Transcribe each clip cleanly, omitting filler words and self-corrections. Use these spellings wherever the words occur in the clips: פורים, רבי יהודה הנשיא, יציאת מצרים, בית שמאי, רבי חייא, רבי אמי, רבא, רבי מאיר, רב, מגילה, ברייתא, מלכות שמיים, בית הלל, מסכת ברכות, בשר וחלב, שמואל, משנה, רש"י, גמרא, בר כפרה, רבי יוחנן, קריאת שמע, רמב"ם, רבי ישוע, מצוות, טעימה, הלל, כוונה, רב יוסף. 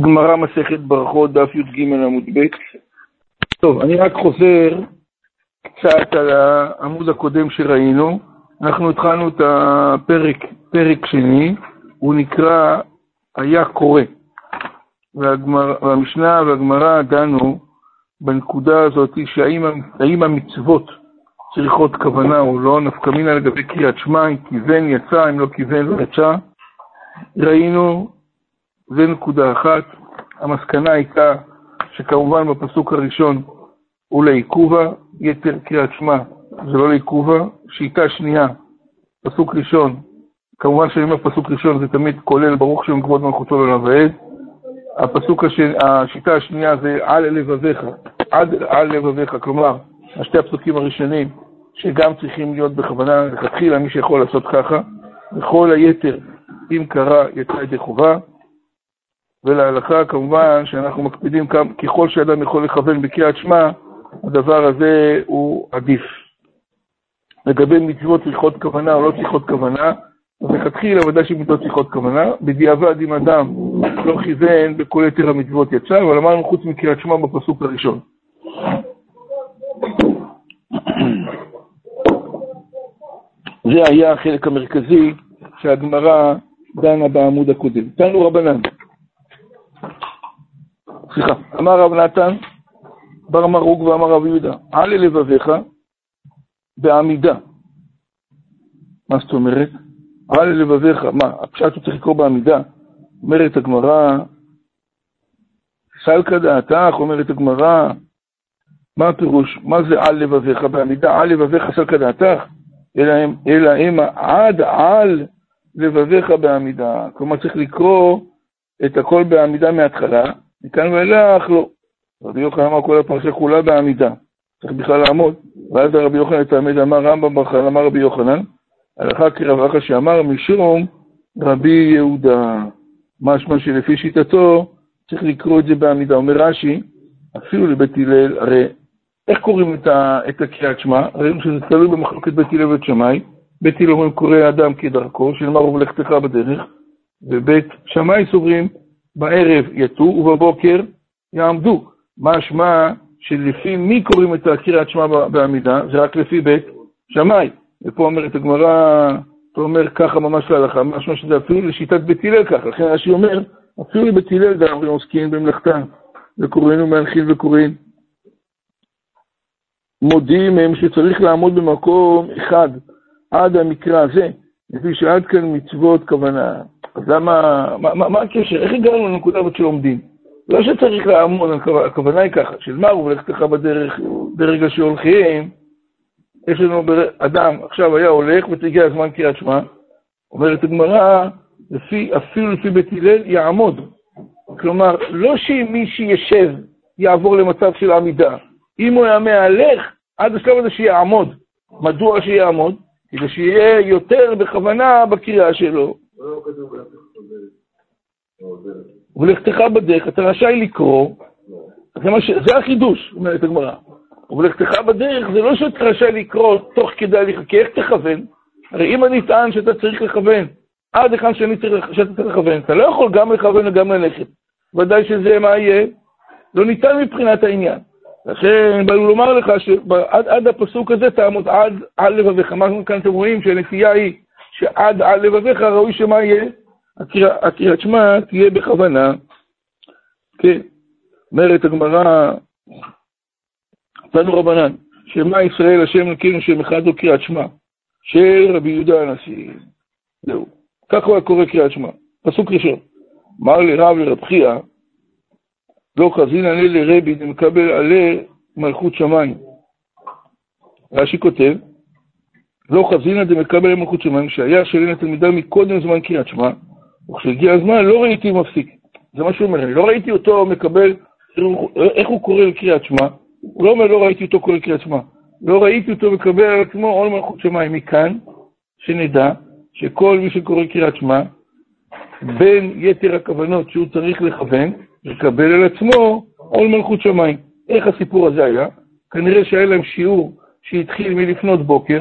גמרא מסכת ברכות דף י"ג עמוד ב'. טוב, אני רק חוזר קצת על העמוד הקודם שראינו. אנחנו התחלנו את פרק שני, הוא נקרא היה קורא. והמשנה והגמרא דנו בנקודה הזאת שהאם המצוות צריכות כוונה או לא, נפקא מינה לגבי קריאת שמע, אם כיוון יצא, אם לא כיוון לא יצא. ראינו, זה נקודה אחת. המסקנה הייתה שכמובן בפסוק הראשון הוא לעיכובה, יתר קריאת שמע זה לא לעיכובה. שיטה שנייה, פסוק ראשון, כמובן שאם הפסוק ראשון זה תמיד כולל ברוך שם כבוד מלכותו לעולם ועד. השיטה השנייה זה על לבביך, עד על לבביך, כלומר השתי הפסוקים הראשונים שגם צריכים להיות בכוונה לכתחילה, מי שיכול לעשות ככה. וכל היתר אם קרא יצא ידי חובה. ולהלכה כמובן שאנחנו מקפידים ככל שאדם יכול לכוון בקריאת שמע, הדבר הזה הוא עדיף. לגבי מצוות צריכות כוונה או לא צריכות כוונה, אז לכתחילה ודאי שמצוות צריכות כוונה. בדיעבד אם אדם לא כיוון בכל יתר המצוות יצא, אבל אמרנו חוץ מקריאת שמע בפסוק הראשון. זה היה החלק המרכזי שהגמרא דנה בעמוד הקודם. תנו רבנן. סליחה, אמר רב נתן בר מרוג ואמר רב יהודה, על לבביך בעמידה. מה זאת אומרת? על לבביך, מה? הפשט הוא צריך לקרוא בעמידה. אומרת הגמרא, סלקא דעתך, אומרת הגמרא, מה הפירוש? מה זה על לבביך בעמידה? על לבביך סלקא דעתך, אלא הם עד על לבביך בעמידה. כלומר צריך לקרוא את הכל בעמידה מההתחלה. מכאן ואילך לא. רבי יוחנן אמר כל הפרשה כולה בעמידה. צריך בכלל לעמוד. ואז הרבי יוחנן תעמד אמר רמב"ם ברחל, אמר רבי יוחנן, הלכה כרב אחא שאמר משום רבי יהודה. משמע שלפי שיטתו צריך לקרוא את זה בעמידה. אומר רש"י, אפילו לבית הלל, הרי איך קוראים את הקריאת שמע? ראינו שזה תלוי במחלוקת בית הלל ובית שמאי. בית הלל אומרים קורא אדם כדרכו, שנאמר ולכתך בדרך, ובית שמאי סוברים בערב יתו ובבוקר יעמדו. משמע שלפי מי קוראים את קריאת שמע בעמידה? זה רק לפי בית שמאי. ופה אומרת הגמרא, אתה אומר ככה ממש להלכה, משמע שזה אפילו לשיטת בית הלל ככה. לכן רש"י אומר, אפילו לבית הלל דאמרים עוסקים במלאכתם, וקוראינו מהלכין וקוראין. מודיעים הם שצריך לעמוד במקום אחד עד המקרא הזה, לפי שעד כאן מצוות כוונה. אז למה, מה הקשר? איך הגענו לנקודה בת שלומדים? לא שצריך לעמוד, הכוונה היא ככה, של מרו ולכתך בדרך, ברגע שהולכים, יש לנו אדם, עכשיו היה הולך ותגיע הזמן קריאת שמע, אומרת הגמרא, אפילו לפי בית הלל יעמוד. כלומר, לא שמי שישב יעבור למצב של עמידה. אם הוא היה מהלך, עד השלב הזה שיעמוד. מדוע שיעמוד? כדי שיהיה יותר בכוונה בקריאה שלו. ולכתך בדרך, אתה רשאי לקרוא, זה החידוש, אומרת הגמרא. ולכתך בדרך, זה לא שאתה רשאי לקרוא תוך כדי הליכה, כי איך תכוון? הרי אם אני טען שאתה צריך לכוון, עד אחד שאתה צריך לכוון, אתה לא יכול גם לכוון וגם ללכת. ודאי שזה מה יהיה, לא ניתן מבחינת העניין. לכן בא לו לומר לך שעד הפסוק הזה תעמוד עד על לבביך. אנחנו כאן אתם רואים שהנטייה היא שעד על לבביך ראוי שמה יהיה? הקריאת שמע תהיה בכוונה. כן, אומרת הגמרא, תנו רבנן, שמע ישראל השם אלוקינו שם אחד הוא קריאת שמע של רבי יהודה הנשיא. זהו, ככה הוא קורא קריאת שמע. פסוק ראשון, אמר לרב לרב חייא, לא חזינה לי לרבי, נמקבל עלי מלכות שמיים. רש"י כותב, לא חזינה דמקבל מלכות שמיים, שהיה שלי לתלמידה מקודם זמן קריאת שמע, וכשהגיע הזמן לא ראיתי מפסיק. זה מה שהוא אומר, לא ראיתי אותו מקבל, איך הוא קורא לקריאת שמע? הוא לא אומר, לא ראיתי אותו קורא לקריאת שמע. לא ראיתי אותו מקבל על עצמו עול מלכות שמיים. מכאן, שנדע, שכל מי שקורא קריאת שמע, בין יתר הכוונות שהוא צריך לכוון, לקבל על עצמו עול מלכות שמיים. איך הסיפור הזה היה? כנראה שהיה להם שיעור שהתחיל מלפנות בוקר,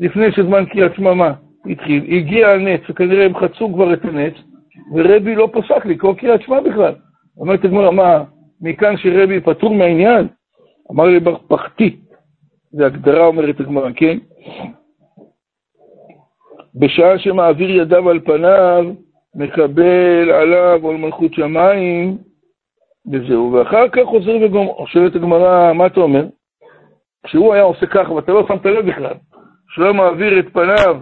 לפני שזמן קריאת שמע התחיל, הגיע הנץ, וכנראה הם חצו כבר את הנץ, ורבי לא פסק לקרוא קריאת שמע בכלל. אמרתי אתמול, מה, מכאן שרבי פטור מהעניין? אמר לי פחתי, זה הגדרה אומרת הגמרא, כן? בשעה שמעביר ידיו על פניו, מקבל עליו עול מלכות שמיים, וזהו. ואחר כך חוזר ושואלת הגמרא, מה אתה אומר? כשהוא היה עושה ככה, ואתה לא שמת לב בכלל, שלא מעביר את פניו,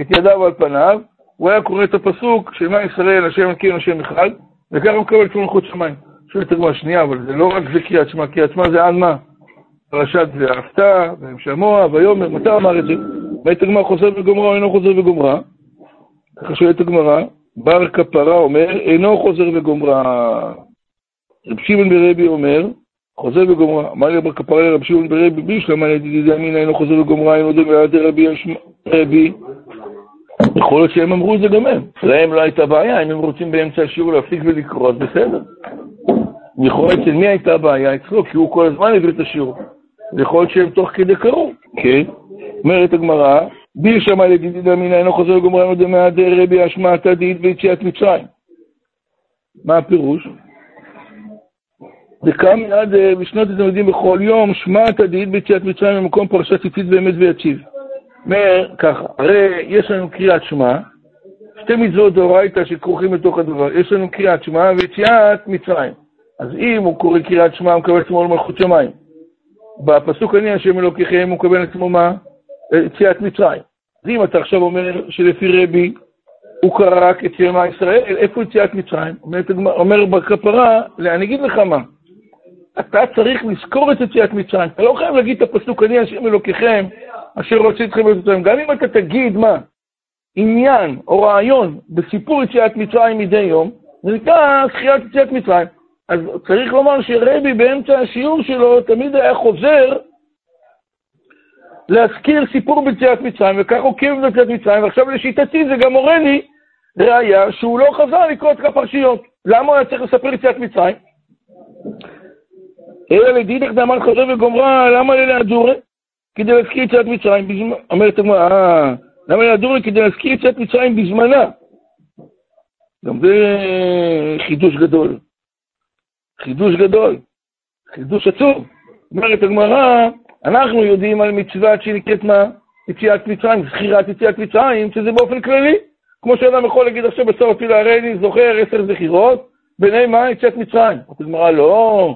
את ידיו על פניו, הוא היה קורא את הפסוק, שמה ישראל, השם כן, השם אחד, וכך הוא מקבל עול מלכות שמיים. שואלת הגמרא, שנייה, אבל זה לא רק זה קריאת שמע, קריאת שמע זה עד מה? פרשת ואהבת, והם שמוע, ויאמר, מתי אמר את זה? בית הגמרא חוזר וגמרא, אינו חוזר וגמרא. ככה שואלת הגמרא, בר כפרה אומר, אינו חוזר וגמרא. רב שמעון ברבי אומר, חוזר וגמרא. אמר לי בר כפרה לרב שמעון ברבי, בישלמה ידידי אמינה, אינו חוזר וגמרא, אינו דומה עד רבי. יכול להיות שהם אמרו את זה גם הם. להם לא הייתה בעיה, אם הם רוצים באמצע השיעור להפסיק ולקרוא, אז בסדר. יכול להיות שמי הייתה הבעיה אצלו, כי הוא כל הזמן הביא את השיעור. יכול להיות שהם תוך כדי קראו. כן. אומרת הגמרא, בי שמע ידידי אמינה, אינו חוזר וגמרא, אינו דומה עד רבי השמעת הדין ויציאת מצרים. מה הפירוש? דקם עד בשנות התלמידים בכל יום, שמעת הדין ויציאת מצרים במקום פרשת ציצית ואמת ויציב. אומר ככה, הרי יש לנו קריאת שמע, שתי מצוות דאורייתא שכרוכים בתוך הדבר, יש לנו קריאת שמע ויציאת מצרים. אז אם הוא קורא קריאת שמע, הוא מקבל עצמו מלכות שמיים. בפסוק אני השם אלוקיכם, הוא מקבל עצמו מה? יציאת מצרים. אז אם אתה עכשיו אומר שלפי רבי, הוא קרא רק את שמע ישראל, איפה יציאת מצרים? אומר בר כפרה, אני אגיד לך מה, אתה צריך לזכור את יציאת מצרים. אתה לא חייב להגיד את הפסוק אני השם אלוקיכם, אשר רוצה אתכם ולצאתכם. גם אם אתה תגיד מה, עניין או רעיון בסיפור יציאת מצרים מדי יום, זה נקרא קריאת יציאת מצרים. אז צריך לומר שרבי באמצע השיעור שלו תמיד היה חוזר להזכיר סיפור ביציאת מצרים, וכך עוקב ביציאת מצרים, ועכשיו לשיטתי זה גם מורה לי ראיה שהוא לא חזר לקרוא את הפרשיות. למה הוא היה צריך לספר יציאת מצרים? אלא לדידך דאמר חוזר וגמרא, למה ללעזורי? כדי להזכיר יציאת מצרים בזמנה. אומרת הגמרא, למה ללעזורי? כדי להזכיר יציאת מצרים בזמנה. גם זה חידוש גדול. חידוש גדול, חידוש עצוב. אומרת הגמרא, אנחנו יודעים על מצוות שנקראת מה? יציאת מצרים, זכירת יציאת מצרים, שזה באופן כללי. כמו שאדם יכול להגיד עכשיו בשר ופילה, הרי אני זוכר 10 זכירות, ביניהם מה? יציאת מצרים. אומרת הגמרא, לא.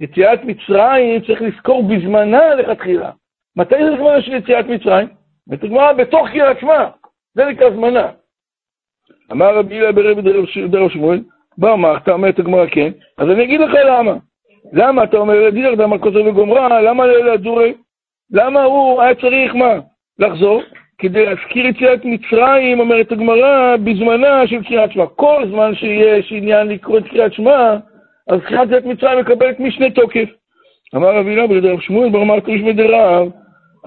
יציאת מצרים צריך לזכור בזמנה לכתחילה. מתי זה זמנה של יציאת מצרים? אומרת הגמרא, בתוך קריאת שמע. זה נקרא זמנה. אמר רבי ישוע ברב שמואל, באמר, אתה אומר את הגמרא כן, אז אני אגיד לך למה. למה אתה אומר, דידך דאמר חוזר וגמרא, למה ללעזורי? למה הוא היה צריך מה? לחזור? כדי להזכיר יציאת מצרים, אומרת הגמרא, בזמנה של קריאת שמע. כל זמן שיש עניין לקרוא את קריאת שמע, אז קריאת מצרים מקבלת משנה תוקף. אמר רבי מאיר ברב שמואל ברמר קריש מדרב,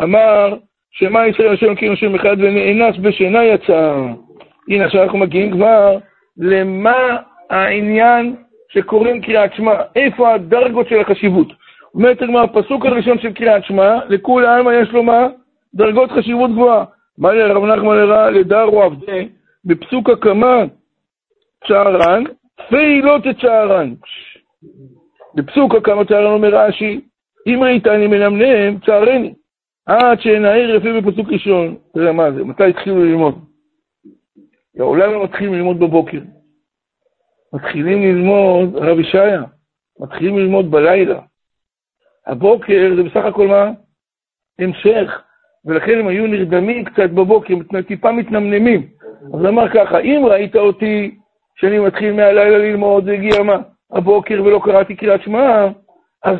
אמר, שמע ישראל השם אלוקים השם אחד ונאנס בשינה יצא. הנה עכשיו אנחנו מגיעים כבר למה העניין שקוראים קריאת שמע, איפה הדרגות של החשיבות. אומרת הגמרא, הפסוק הראשון של קריאת שמע, לכול עלמא יש לו מה? דרגות חשיבות גבוהה. אמר לי רב נחמן לדר או עבדי, בפסוק הקמא צערן, פעילות את צערן. בפסוק הקמא צערן אומר רש"י, אם ראיתני מנמנם, צערני. עד שנהיר יפה בפסוק ראשון. תראה מה זה, מתי התחילו ללמוד? אולי לא מתחילים ללמוד בבוקר. מתחילים ללמוד, רבי חייא, מתחילים ללמוד בלילה. הבוקר זה בסך הכל מה? המשך. ולכן הם היו נרדמים קצת בבוקר, טיפה מתנמנמים. אז אמר ככה, אם ראית אותי שאני מתחיל מהלילה ללמוד, זה הגיע מה? הבוקר ולא קראתי קריאת שמע, אז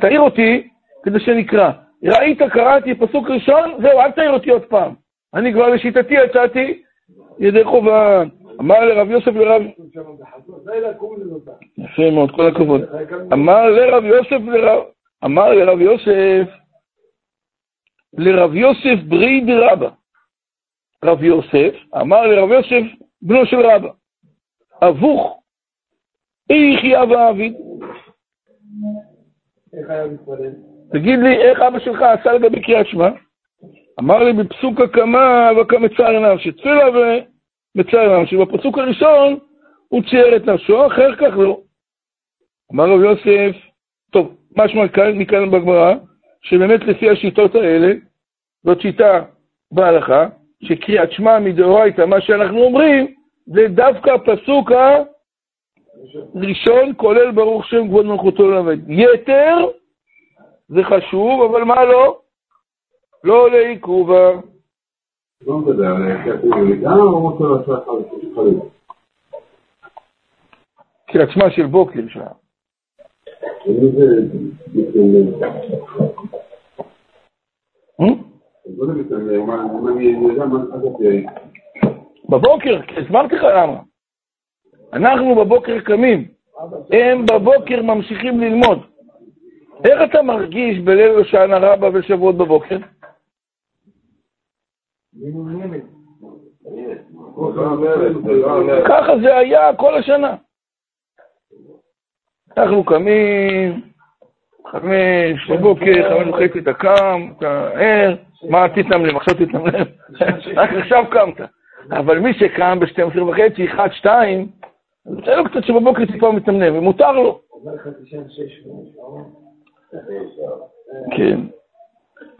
תעיר אותי כדי שנקרא. ראית, קראתי, פסוק ראשון, זהו, אל תעיר אותי עוד פעם. אני כבר לשיטתי יצאתי ידי חובה. אמר לרב יוסף לרב... יפה מאוד, כל הכבוד. אמר לרב יוסף ברי דרבא. רב יוסף אמר לרב יוסף בנו של רבא. אבוך, איך יאבא אביד? תגיד לי, איך אבא שלך עשה לגבי קריאת שמע? אמר לי בפסוק הקמה וכמצער נפשי. תפילה ו... מצער נפשי, בפסוק הראשון הוא צייר את נפשו, אחר כך לא. אמר רב יוסף, טוב, משמע מכאן בגמרא, שבאמת לפי השיטות האלה, זאת שיטה בהלכה, שקריאת שמע מדאורייתא, מה שאנחנו אומרים, זה דווקא הפסוק הראשון, כולל ברוך שם כבוד מלכותו לעולם. יתר, זה חשוב, אבל מה לא? לא עולה עיכובה. לא מדבר, קריאת שמע של בוקר שעה. בבוקר, הסברתי לך למה. אנחנו בבוקר קמים, הם בבוקר ממשיכים ללמוד. איך אתה מרגיש בליל הושענא רבה ושבועות בבוקר? ככה זה היה כל השנה. אנחנו קמים, 5 בבוקר, 5:30 אתה קם, אתה ער, מה תתנמלם, עכשיו תתנמלם, רק עכשיו קמת. אבל מי שקם ב-12:30, 1-2, זה לא קצת שבבוקר טיפה מתנמלם, ומותר לו. כן.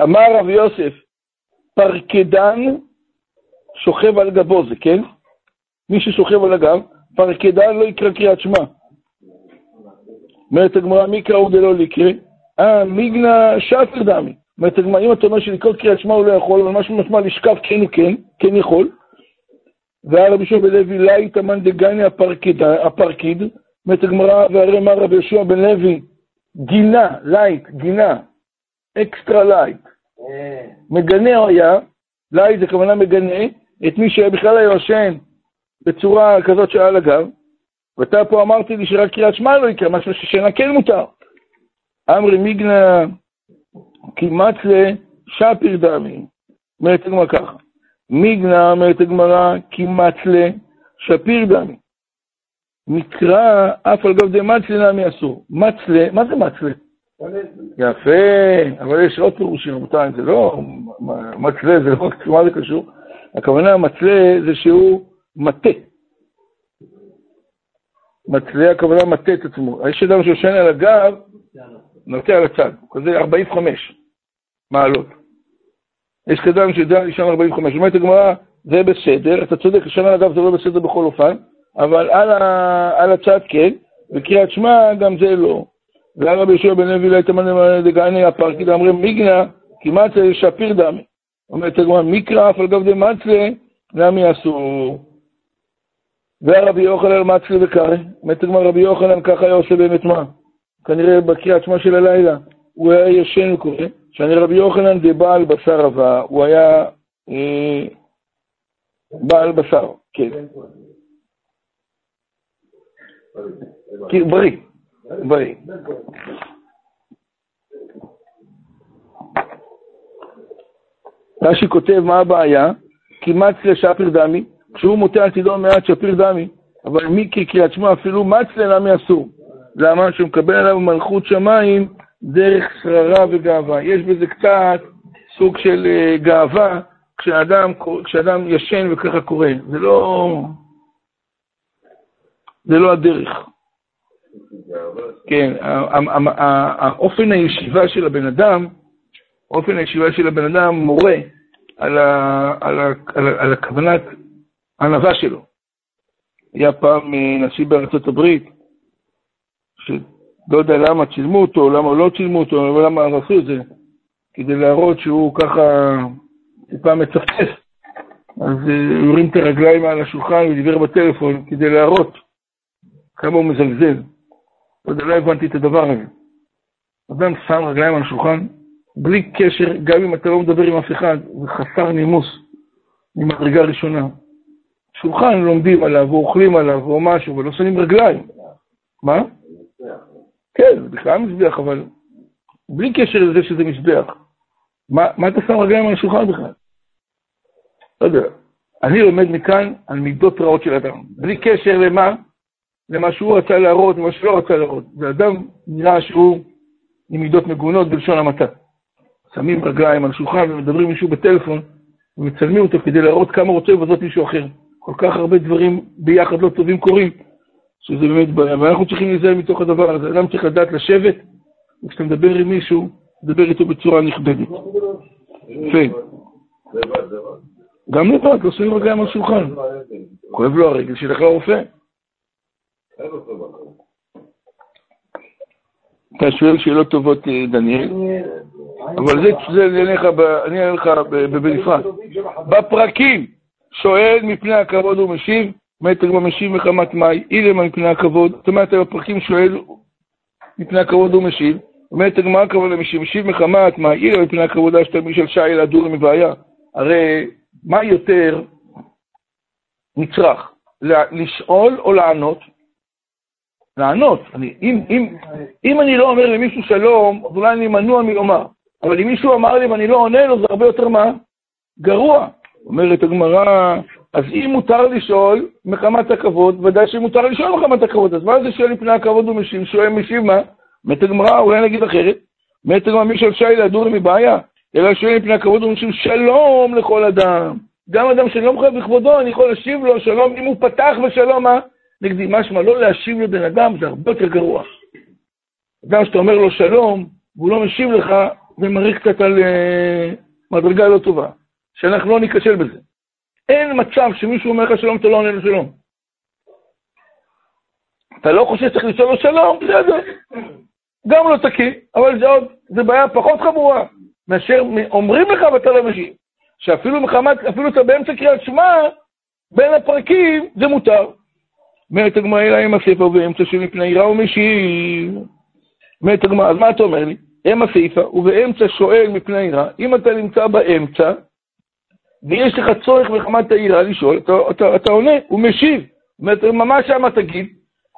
אמר רב יוסף, פרקדן שוכב על גבו, זה כן? מי ששוכב על הגב, פרקדן לא יקרא קריאת שמע. אומרת הגמרא, מי קראו דלא לקרא? מיגנא שטר דמי. אומרת הגמרא, אם אתה אומר שלקרוא קריאת שמע הוא לא יכול, אבל משהו משמע לשכב כן הוא כן, כן יכול. והרבי ישוע בן לוי, לאי תמן דגני הפרקיד. אומרת הגמרא, והרי מה רבי ישוע בן לוי, גינה, לייט, גינה, אקסטרה לייט. מגנה הוא היה, לייט זה כוונה מגנה, את מי שבכלל היושן בצורה כזאת שעה לגב. ואתה פה אמרתי לי שרק קריאת שמע לא יקרה, משהו ששינה כן מותר. אמרי מיגנה כמעט לשפיר דמי, אומרת הגמרא ככה. מיגנה, אומרת הגמרא, כמעט לשפיר דמי. מקרא אף על גב דמצלה נמי אסור. מצלה, מה זה מצלה? יפה, אבל יש עוד פירושים, רבותיים, זה לא, מצלה זה לא, מה זה קשור? הכוונה מצלה זה שהוא מטה. מצלה, הכוונה מטה את עצמו. יש אדם שיושן על הגב, נוטה על הצד, כזה 45 מעלות. יש אדם שישן 45, זאת אומרת הגמרא, זה בסדר, אתה צודק, ישן על הגב זה לא בסדר בכל אופן, אבל על הצד כן, וקריאת שמע גם זה לא. והרבי ישוע בן לוי לא יתמנה דגני הפרקיד, אמרי מיגנא, כי מצלה שפיר דמי. אומרת הגמרא, מקרא אף על גב דמצלה, נמי אסור. והרבי יוחנן מצלה וקרא, אומרת הגמרא, רבי יוחנן ככה היה עושה באמת מה? כנראה בקריאת שמע של הלילה, הוא היה ישן וקורא, שאני רבי יוחנן זה בעל בשר רבא, הוא היה בעל בשר, כן. בריא, בריא. רש"י כותב מה הבעיה, כי מצלה שפיר דמי, כשהוא מוטה על תדעו מעט שפיר דמי, אבל מי כקריאת שמע אפילו מצלה נמי אסור. למה? שהוא מקבל עליו מלכות שמיים דרך שררה וגאווה. יש בזה קצת סוג של גאווה כשאדם ישן וככה קורא. זה לא הדרך. כן, אופן הישיבה של הבן אדם מורה על הכוונת הענווה שלו. היה פעם נשיא בארצות הברית, שלא יודע למה צילמו אותו, למה לא צילמו אותו, אבל למה עשו את זה, כדי להראות שהוא ככה טיפה מצפצף. אז הוא הרים את הרגליים על השולחן ודיבר בטלפון כדי להראות כמה הוא מזלזל. עוד לא הבנתי את הדבר הזה. אדם שם רגליים על השולחן, בלי קשר, גם אם אתה לא מדבר עם אף אחד, זה חסר נימוס ממדרגה ראשונה. שולחן לומדים עליו, או אוכלים עליו, או משהו, אבל לא שמים רגליים. מה? כן, בכלל מזבח, אבל בלי קשר לזה שזה מזבח. מה אתה שם רגליים על השולחן בכלל? לא יודע. אני לומד מכאן על מידות רעות של אדם. בלי קשר למה שהוא רצה להראות, למה שלא רצה להראות. ואדם נראה שהוא עם מידות מגונות בלשון המעטה. שמים רגליים על השולחן ומדברים מישהו בטלפון, ומצלמים אותו כדי להראות כמה רוצה ובזאת מישהו אחר. כל כך הרבה דברים ביחד לא טובים קורים. שזה באמת בעיה, ואנחנו צריכים להיזהר מתוך הדבר הזה. אדם צריך לדעת לשבת, וכשאתה מדבר עם מישהו, תדבר איתו בצורה נכבדת. גם לבד, לא סביב רגליים על שולחן. כואב לו הרגל, שילך לרופא. אתה שואל שאלות טובות, דניאל, אבל זה נניח, אני אענה לך בנפרד. בפרקים, שואל מפני הכבוד ומשיב, מטר במשיב מחמת מאי, אילמה מפני הכבוד, זאת אומרת, בפרקים שואל מפני הכבוד ומשיב, מטר מה הכבוד למשיב, משיב מחמת מאי, אילמה מפני הכבודה של שייל הדור מבעיה. הרי מה יותר נצרך, לשאול או לענות? לענות. אם אני לא אומר למישהו שלום, אז אולי אני מנוע מלומר. אבל אם מישהו אמר לי ואני לא עונה לו, זה הרבה יותר מה? גרוע. אומרת הגמרא, אז אם מותר לשאול מחמת הכבוד, ודאי שמותר לשאול מחמת הכבוד, אז מה זה שואל לפני הכבוד ומשיב? שואל משיב מה? אומרת הגמרא, אולי נגיד אחרת. אומרת הגמרא, מי שלשה ילדור מבעיה, אלא שואל לפני הכבוד ומשיב שלום לכל אדם. גם אדם שלא מחייב בכבודו, אני יכול להשיב לו שלום, אם הוא פתח בשלום מה? נגדי, משמע, לא להשיב לבן אדם, זה הרבה יותר גרוע. אדם שאתה אומר לו שלום, והוא לא משיב לך, זה מראה קצת על מדרגה לא טובה, שאנחנו לא ניקשל בזה. אין מצב שמישהו אומר לך שלום, אתה לא עונה לו שלום. אתה לא חושב שצריך לשאול לו שלום, זה עד. גם לא תקי, אבל זה עוד, זה בעיה פחות חמורה, מאשר אומרים לך ואתה לא משיב. שאפילו מחמת, אפילו אתה באמצע קריאת שמע, בין הפרקים, זה מותר. אומרת הגמרא אלא אם הספר ובאמצע שלפני רע ומשיב. אומרת הגמרא, אז מה אתה אומר לי? אם הספר ובאמצע שואל מפני רע, אם אתה נמצא באמצע, ויש לך צורך מחמת העירה לשאול, אתה עונה, הוא משיב. אומרת, מה שמה תגיד?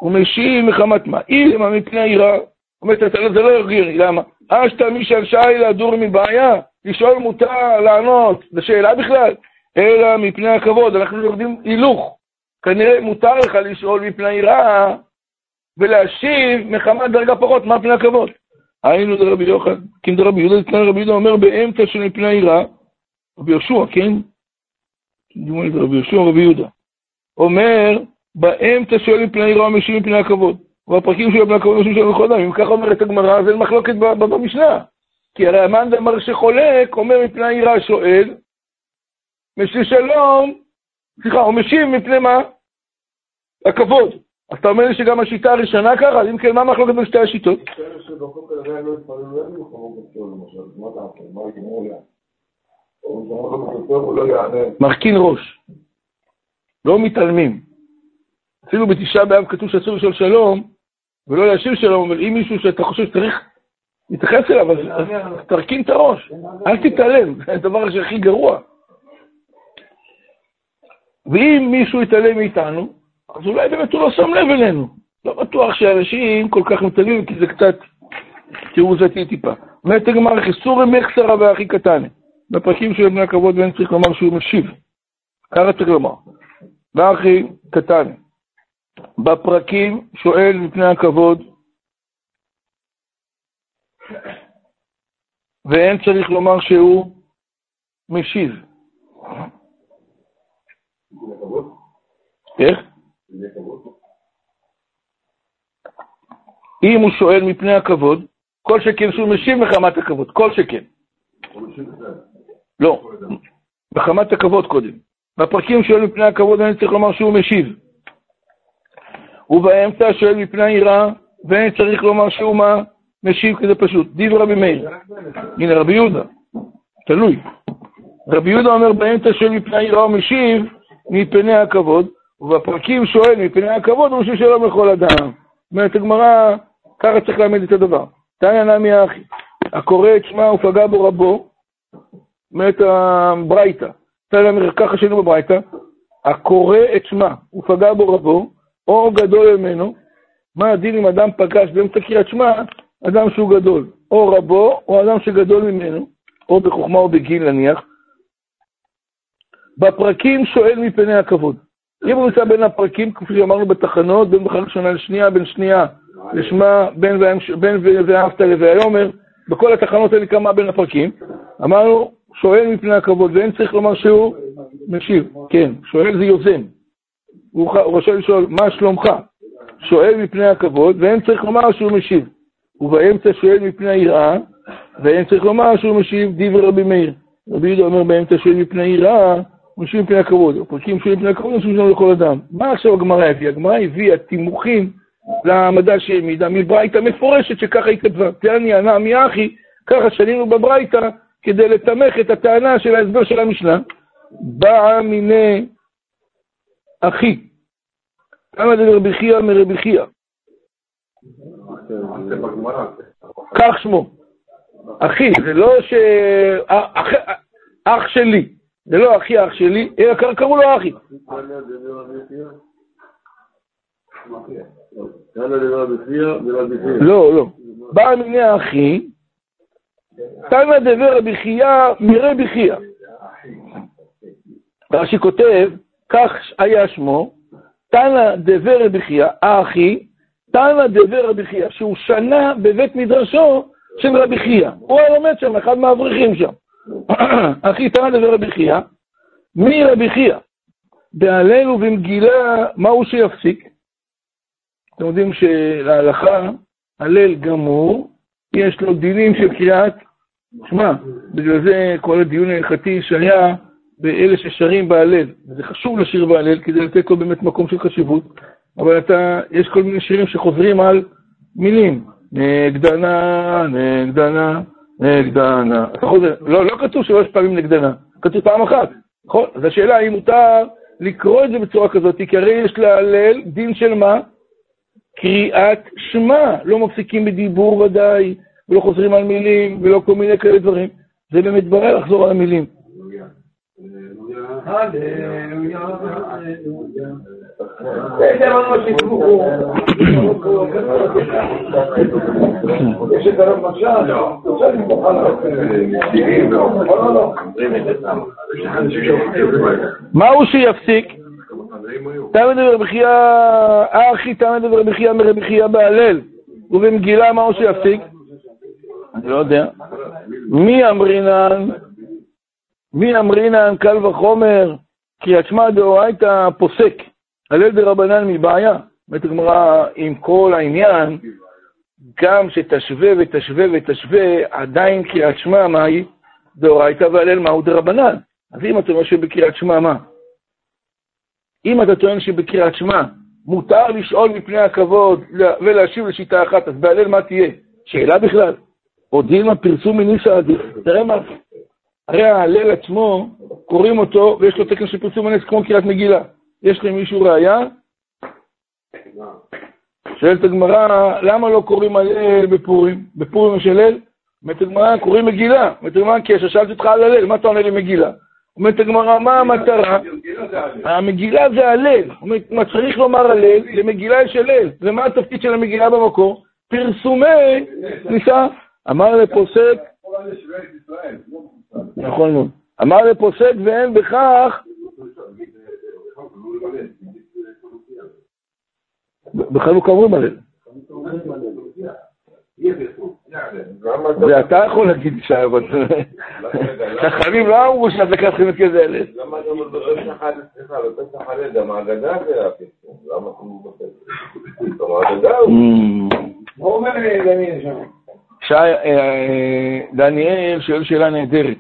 הוא משיב מחמת מה? אילמה מפני העירה. אומרת, זה לא ירגיע לי, למה? אשתא מי שאלשאי להדור מבעיה, לשאול מותר, לענות, זה שאלה בכלל. אלא מפני הכבוד, אנחנו יורדים הילוך. כנראה מותר לך לשאול מפני עירה ולהשיב מחמת דרגה פחות, מה פני הכבוד? היינו דרבי יוחנן, כן דרבי יהודה, תנא רבי יהודה אומר באמצע של פני עירה, רבי ישוע, כן? רבי ישוע, רבי יהודה, אומר באמצע של פני עירה ומשיב מפני הכבוד, והפרקים של פני הכבוד משיב של הכבוד, אם ככה אומרת הגמרא, זה מחלוקת במשנה, כי הרי המאן דאמר שחולק, אומר מפני עירה שואל, משיב שלום, סליחה, הוא משיב מפני מה? הכבוד. אז אתה אומר לי שגם השיטה הראשונה ככה, אם כן, מה מחלוקת בין שתי השיטות? מרכין ראש. לא מתעלמים. אפילו בתשעה באב כתוב שאסור לשאול שלום, ולא להשיב שלום, אבל אם מישהו שאתה חושב שצריך להתייחס אליו, אז תרכין את הראש. אל תתעלם, זה הדבר שהכי גרוע. ואם מישהו יתעלם מאיתנו, אז אולי באמת הוא לא שם לב אלינו. לא בטוח שאנשים כל כך מתעלמים, כי זה קצת תירוזתי טיפה. אומרת הגמרא, איסור מחסרה והכי קטן. בפרקים של בני הכבוד, ואין צריך לומר שהוא משיב. ככה צריך לומר. והכי קטן. בפרקים שואל מפני הכבוד, ואין צריך לומר שהוא משיב. איך? אם הוא שואל מפני הכבוד, כל שכן שהוא משיב מחמת הכבוד, כל שכן. לא, מחמת הכבוד קודם. בפרקים שואל מפני הכבוד, אני צריך לומר שהוא משיב. ובאמצע שואל מפני העירה, ואני צריך לומר שהוא מה? משיב, כזה פשוט. דברי רבי מאיר. הנה רבי יהודה, תלוי. רבי יהודה אומר, באמצע שואל מפני העירה הוא משיב מפני הכבוד, ובפרקים שואל מפני הכבוד הוא משיב שלום לכל אדם. אומרת הגמרא, ככה צריך להעמיד את הדבר. תענית נמי אחי, הקורא את שמע ופגע בו רבו, אומרת ברייתא, תענית נמי, ככה שלנו בברייתא, הקורא את שמע ופגע בו רבו, אור גדול ממנו, מה הדין אם אדם פגש באמצע קריאת שמע, אדם שהוא גדול, או רבו, או אדם שגדול ממנו, או בחוכמה או בגיל נניח, בפרקים שואל מפני הכבוד. אם הוא נמצא בין הפרקים, כפי שאמרנו בתחנות, בין בחר שונה לשנייה, בין שנייה לשמה, בין ואהבת והיומר, בכל התחנות אין לי כמה בין הפרקים. אמרנו, שואל מפני הכבוד, ואין צריך לומר שהוא משיב. כן, שואל זה יוזם. הוא רשאי לשאול, מה שלומך? שואל מפני הכבוד, ואין צריך לומר שהוא משיב. ובאמצע שואל מפני היראה, ואין צריך לומר שהוא משיב דבר רבי מאיר. רבי יהודה אומר באמצע שואל מפני היראה, משיב מפני הכבוד. הפרקים שואל מפני הכבוד, נשאו שלנו לכל אדם. מה עכשיו הגמרא הביאה? הגמרא הביאה תימוכים למדע שהעמידה מברייתא מפורשת שככה היא כתבה. תעניה נעמי אחי, ככה שנינו בברייתא כדי לתמך את הטענה של ההסבר של המשנה. באה מיני אחי. כמה זה רבי חייא מרבי חייא? כך שמו. אחי, זה לא אח שלי. זה לא אחי אח שלי, אלא קראו לו אחי. לא, לא. באה מיני אחי, תענית דבר רבי חייא מרבי חייא. רש"י כותב, כך היה שמו, תנא דבר רבי חייא, האחי, תנא דבר רבי חייא, שהוא שנה בבית מדרשו של רבי חייא. הוא לומד שם, אחד מהאברכים שם. אחי, תנא דבר רבי חייא, מי רבי חייא? בהלל ובמגילה, מהו שיפסיק? אתם יודעים שלהלכה, הלל גמור, יש לו דינים של קריאת שמע. בגלל זה כל הדיון ההלכתי שהיה, באלה ששרים בהלל, וזה חשוב לשיר בהלל, כדי לתת לו באמת מקום של חשיבות, אבל יש כל מיני שירים שחוזרים על מילים, נגדנה, נגדנה, נגדנה, לא כתוב שלוש פעמים נגדנה, כתוב פעם אחת, נכון? אז השאלה היא מותר לקרוא את זה בצורה כזאת, כי הרי יש להלל דין של מה? קריאת שמע, לא מפסיקים בדיבור ודאי, ולא חוזרים על מילים, ולא כל מיני כאלה דברים, זה באמת ברר לחזור על המילים, מהו שיפסיק? תענית דבר רבי חייא, אחי תענית דבר רבי חייא מרבי חייא בהלל ובמגילה מהו שיפסיק? אני לא יודע. מי אמרינן קל וחומר, קריאת שמע דאורייתא פוסק, הלל דרבנן מבעיה. באמת הגמרא עם כל העניין, גם שתשווה ותשווה ותשווה, עדיין קריאת שמע מהי דאורייתא והלל מהו דרבנן. אז אם אתה אומר שבקריאת שמע מה? אם אתה טוען שבקריאת שמע מותר לשאול מפני הכבוד ולהשיב לשיטה אחת, אז בהלל מה תהיה? שאלה בכלל? עוד דילמה פרסום מניסא עדיף. תראה מה? הרי ההלל עצמו, קוראים אותו, ויש לו תקן של פרסום הנס כמו קריאת מגילה. יש לי מישהו ראיה? שואלת הגמרא, למה לא קוראים הלל בפורים? בפורים יש הלל? אומרת הגמרא, קוראים מגילה. אומרת הגמרא, כי שאלתי אותך על הלל, מה אתה עונה לי מגילה? אומרת הגמרא, מה המטרה? המגילה זה הלל. אומרת, מה צריך לומר הלל? למגילה יש הלל. ומה התפקיד של המגילה במקור? פרסומי ניסה. אמר לפוסק, נכון מאוד. אמר לפוסק ואין בכך בחלוק אומרים עליהם. ואתה יכול להגיד שם, חכמים לא אמרו שאתה כתחיל את כזה אלה. למה אתה אומר שחד אצלך, לא תצטרך עליה, גם ההגדה זה הפסקום, למה הוא בפסק? גם ההגדה הוא... הוא אומר לדמיין שם. דניאל שואל שאלה נהדרת.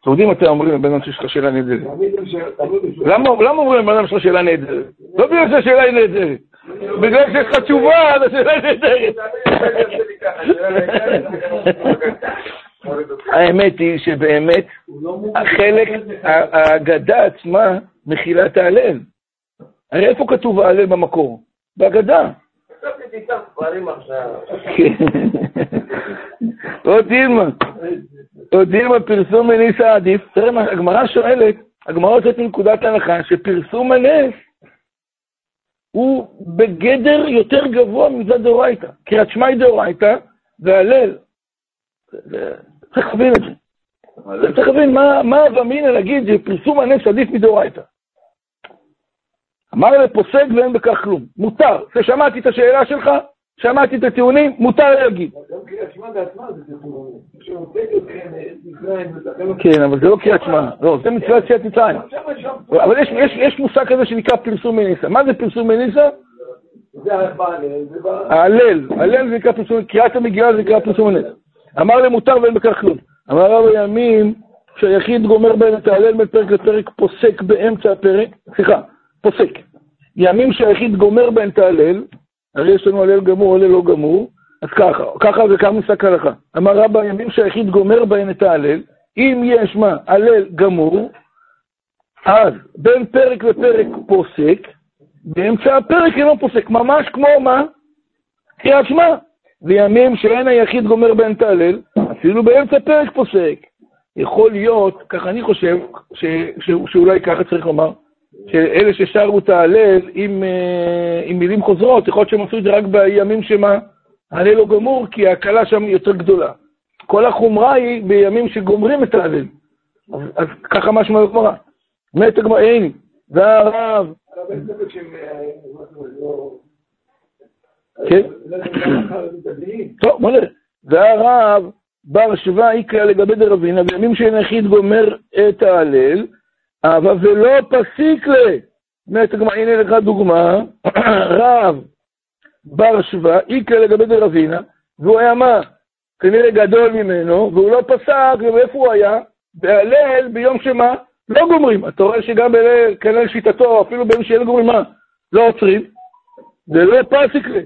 אתם יודעים אתם אומרים לבן אדם שיש לך שאלה נהדרת? למה אומרים לבן אדם שיש לך שאלה נהדרת? לא בגלל שהשאלה היא נהדרת, בגלל שיש לך תשובה על השאלה נהדרת. האמת היא שבאמת החלק, ההגדה עצמה מכילה את ההלל. הרי איפה כתוב ההלל במקור? בהגדה. עוד דילמה פרסום הנס העדיף. תראה מה הגמרא שואלת, הגמרא יוצאת מנקודת הנחה שפרסום הנס הוא בגדר יותר גבוה ממצוות דאורייתא. קריאת שמע היא דאורייתא והלל, צריך להבין את זה, צריך להבין מה ואמינא להגיד שפרסום הנס עדיף מדאורייתא. אמר לפוסק ואין בכך כלום, מותר. כששמעתי את השאלה שלך, שמעתי את הטיעונים, מותר להגיד. גם קריאת שמע בעצמה זה תיאור. כן, אבל זה לא קריאת שמע. לא, זה מצוות יציאת מצרים. אבל יש מושג כזה שנקרא פרסום מניסה. מה זה פרסום מניסה? זה הלל, זה בא... הלל זה קראת מסומנת, קריאת המגילה זה קראת מסומנת. אמר למותר ואין בכך כלום. אמר רבי אמי, שהיחיד גומר בהם את ההלל מפרק לפרק, פוסק באמצע הפרק, פוסק. ימים שהיחיד גומר בהם את ההלל, הרי יש לנו הלל גמור, הלל לא גמור, אז ככה, ככה זה כמה מסק הלכה. אמר רבא, ימים שהיחיד גומר בהם את ההלל, אם יש מה, הלל גמור, אז בין פרק לפרק פוסק, באמצע הפרק אינו פוסק, ממש כמו מה? קריאת שמע. וימים שאין היחיד גומר בהם את ההלל, אפילו באמצע פרק פוסק. יכול להיות, ככה אני חושב, שאולי ככה צריך לומר, שאלה ששרו את ההלל עם מילים חוזרות, יכול להיות שהם עשו את זה רק בימים שמה, ההלל לא גמור, כי ההקלה שם יותר גדולה. כל החומרה היא בימים שגומרים את ההלל. אז ככה משמע גמרא. מת הגמרא, אין, והרב. הרבה ספק שהם... כן? טוב, מלא. והרב, בר שווה איקרא לגבי דרבינה, בימים שאין היחיד גומר את ההלל, אבל זה לא פסיק לה. מת הגמרא, הנה לך דוגמה, רב. בר שווה, איקרא לגבי דרבינה, והוא היה מה? כנראה גדול ממנו, והוא לא פסק, ואיפה הוא היה? בהלל, ביום שמה? לא גומרים. אתה רואה שגם בהלל, כנראה שיטתו, אפילו בין שאלה גומרים, מה? לא עוצרים. זה לא פסק לה.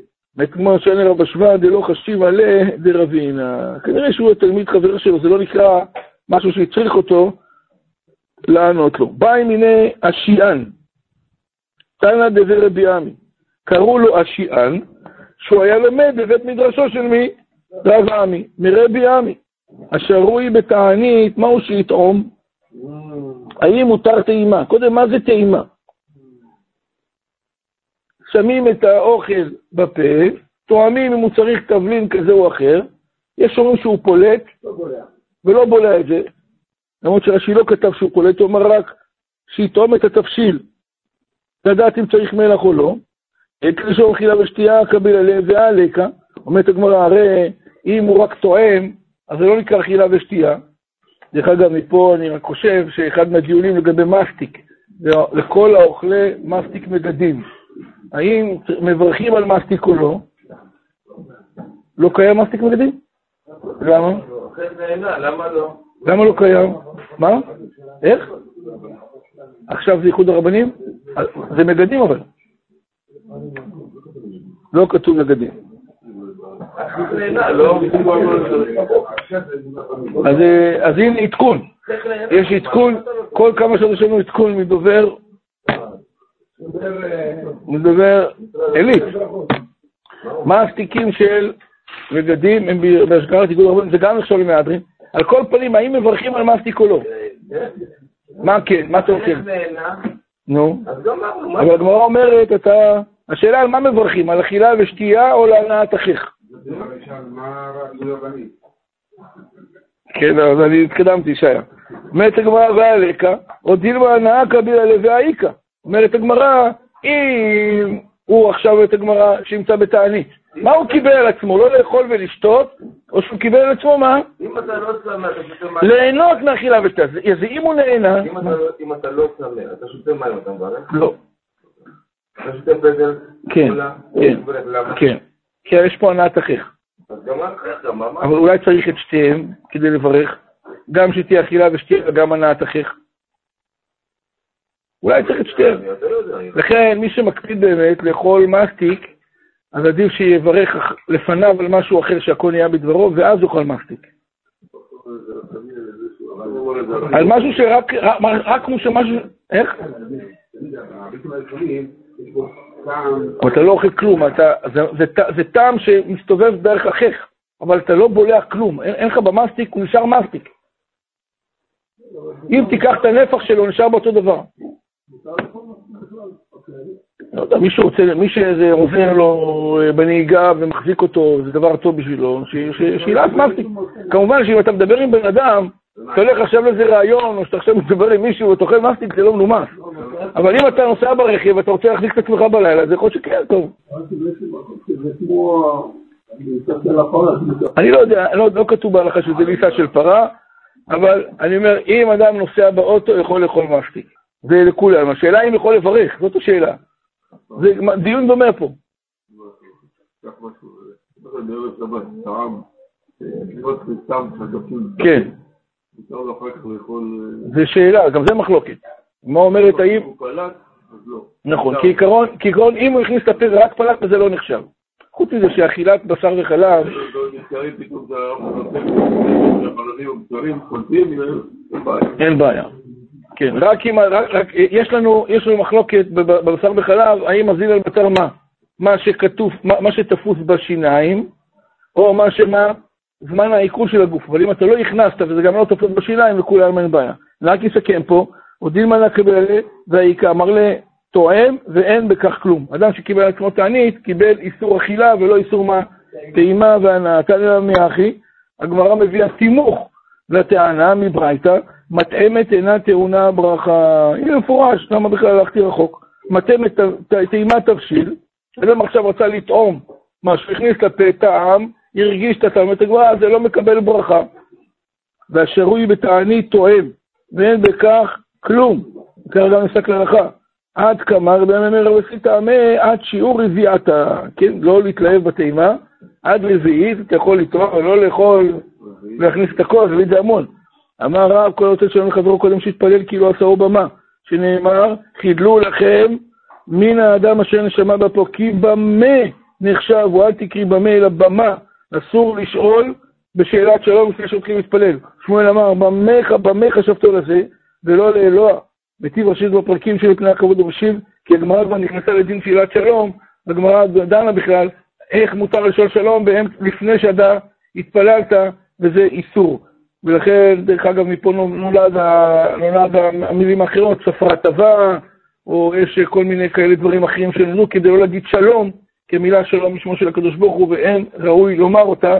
כמו שאלה רב שווה, זה לא חשיב עלה דרבינה. כנראה שהוא התלמיד חבר שלו, זה לא נקרא משהו שצריך אותו לענות לו. בא עם הנה השיען. תנא דבר רבי אמי. קראו לו השיען, שהוא היה למד בבית מדרשו של מי? רב אמי, מרבי אמי. השרוי בתענית, מהו שיתעום? האם מותר טעימה? קודם, מה זה טעימה? שמים את האוכל בפה, טועמים אם הוא צריך תבלין כזה או אחר, יש אומרים שהוא פולט, ולא בולע את זה, למרות שרש"י לא כתב שהוא פולט, הוא אומר רק שיתעום את התבשיל, לדעת אם צריך מלח או לא, כדי שהוא אכילה ושתייה, קביל עליה ועליה, אומרת הגמרא, הרי אם הוא רק טועם, אז זה לא נקרא אכילה ושתייה. דרך אגב, מפה אני רק חושב שאחד מהדיונים לגבי מסטיק, לכל האוכלי מסטיק מדדים. האם מברכים על מסטיק או לא? לא קיים מסטיק מדדים? למה? למה לא קיים? מה? איך? עכשיו זה איחוד הרבנים? זה מדדים אבל. לא כתוב לגדים. אז הנה עדכון. יש עדכון, כל כמה שעות יש לנו עדכון מדובר אלית. מה הסתיקים של וגדים הם בהשגרת איגוד הרבנים, זה גם נחשוב עם האדרים. על כל פנים, האם מברכים על מה הסתיק או לא? מה כן? מה אתה עושה? נו. אבל הגמרא אומרת, אתה... השאלה על מה מברכים, על אכילה ושתייה או להנאת אחיך? כן, אז אני התקדמתי, שיה. אומרת הגמרא והלקה, או דילמה הנאה קבילה והאיקה. אומרת הגמרא, אם הוא עכשיו את הגמרא שימצא בתענית, מה הוא קיבל על עצמו? לא לאכול ולשתות, או שהוא קיבל על עצמו מה? אם אתה לא צמא, אתה שותה מים. ליהנות מאכילה ושתייה, אז אם הוא נהנה... אם אתה לא צמא, אתה שותה מים, אתה מברך? לא. כן, כן, כי יש פה ענת אחיך, אבל אולי צריך את שתיהם כדי לברך, גם שתהיה אכילה ושתייה וגם ענת אחיך, אולי צריך את שתיהם. לכן מי שמקפיד באמת לאכול מסטיק, אז עדיף שיברך לפניו על משהו אחר שהכל נהיה בדברו, ואז אוכל מסטיק על משהו שרק כמו שמשהו, איך? אתה לא אוכל כלום, זה טעם שמסתובב דרך אחיך, אבל אתה לא בולע כלום, אין לך במסטיק, הוא נשאר מסטיק. אם תיקח את הנפח שלו, נשאר באותו דבר. מי שזה עוזר לו בנהיגה ומחזיק אותו, זה דבר טוב בשבילו, שאלה מסטיק. כמובן שאם אתה מדבר עם בן אדם, אתה הולך עכשיו לאיזה רעיון, או שאתה עכשיו מדבר עם מישהו ותאכל מסטיק, זה לא מנומס. אבל אם אתה נוסע ברכב ואתה רוצה להחזיק את עצמך בלילה, זה יכול שכן, טוב. אני לא יודע, לא כתוב בהלכה שזה ליסה של פרה, אבל אני אומר, אם אדם נוסע באוטו, יכול לאכול מסטיק. זה לכולם. השאלה אם יכול לברך, זאת השאלה. דיון דומה פה. כך משהו, בארץ לבן, טעם, קליפות וסתם חגפים. כן. אפשר לאחר כך לאכול... זה שאלה, גם זה מחלוקת. מה אומרת האם... הוא פלט, אז לא. נכון, כעיקרון, אם הוא הכניס את הפה רק פלט, וזה לא נחשב. חוץ מזה שאכילת בשר וחלב... אין בעיה. כן, רק אם... יש לנו מחלוקת בבשר וחלב, האם מזיל על בשר מה? מה שכתוב, מה שתפוס בשיניים, או מה שמה... זמן העיכול של הגוף. אבל אם אתה לא הכנסת, וזה גם לא תפוס בשיניים, וכולם אין בעיה. רק יסכם פה, הודיל מנה קבלה, והעיקה אמר לה... תואם ואין בכך כלום. אדם שקיבל עצמו תענית, קיבל איסור אכילה ולא איסור מה? טעימה והנאה. כאן אלא מאחי, הגמרא מביאה תימוך לטענה מברייתא, מתאמת אינה טעונה ברכה. היא מפורש, למה בכלל הלכתי רחוק? מתאמת טעימה תבשיל, אדם עכשיו רצה לטעום משהו, הכניס לפה טעם, הרגיש את הטעם, את הגמרא, זה לא מקבל ברכה. והשרוי בתענית תואם, ואין בכך כלום. כאן גם נסק להלכה. עד כמה רבי מאיר רבי תעמי, עד שיעור רביעתה, כן? לא להתלהב בטעימה, עד רביעית, אתה יכול לתרוח, ולא לאכול, להכניס את הכל, זה זה המון. אמר רב, כל רוצה שלנו לחברו קודם שהתפלל, כאילו עשהו במה, שנאמר, חידלו לכם מן האדם אשר נשמה בפה, כי במה נחשב, ואל תקרי במה, אלא במה, אסור לשאול בשאלת שלום, לפני שהולכים להתפלל. שמואל אמר, במה חשבתו לזה, ולא לאלוה. בטיב ראשית בפרקים של פני הכבוד ובשיב, כי הגמרא כבר נכנסה לדין שאלת שלום, הגמרא דנה בכלל, איך מותר לשאול שלום לפני שאתה התפללת, וזה איסור. ולכן, דרך אגב, מפה נולד המילים האחרות, ספרה טבע, או יש כל מיני כאלה דברים אחרים שלנו, כדי לא להגיד שלום, כמילה שלום משמו של הקדוש ברוך הוא, ואין ראוי לומר אותה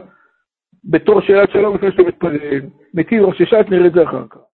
בתור שאלת שלום, לפני שאתה מתפלל. בטיב ראשית נראה את זה אחר כך.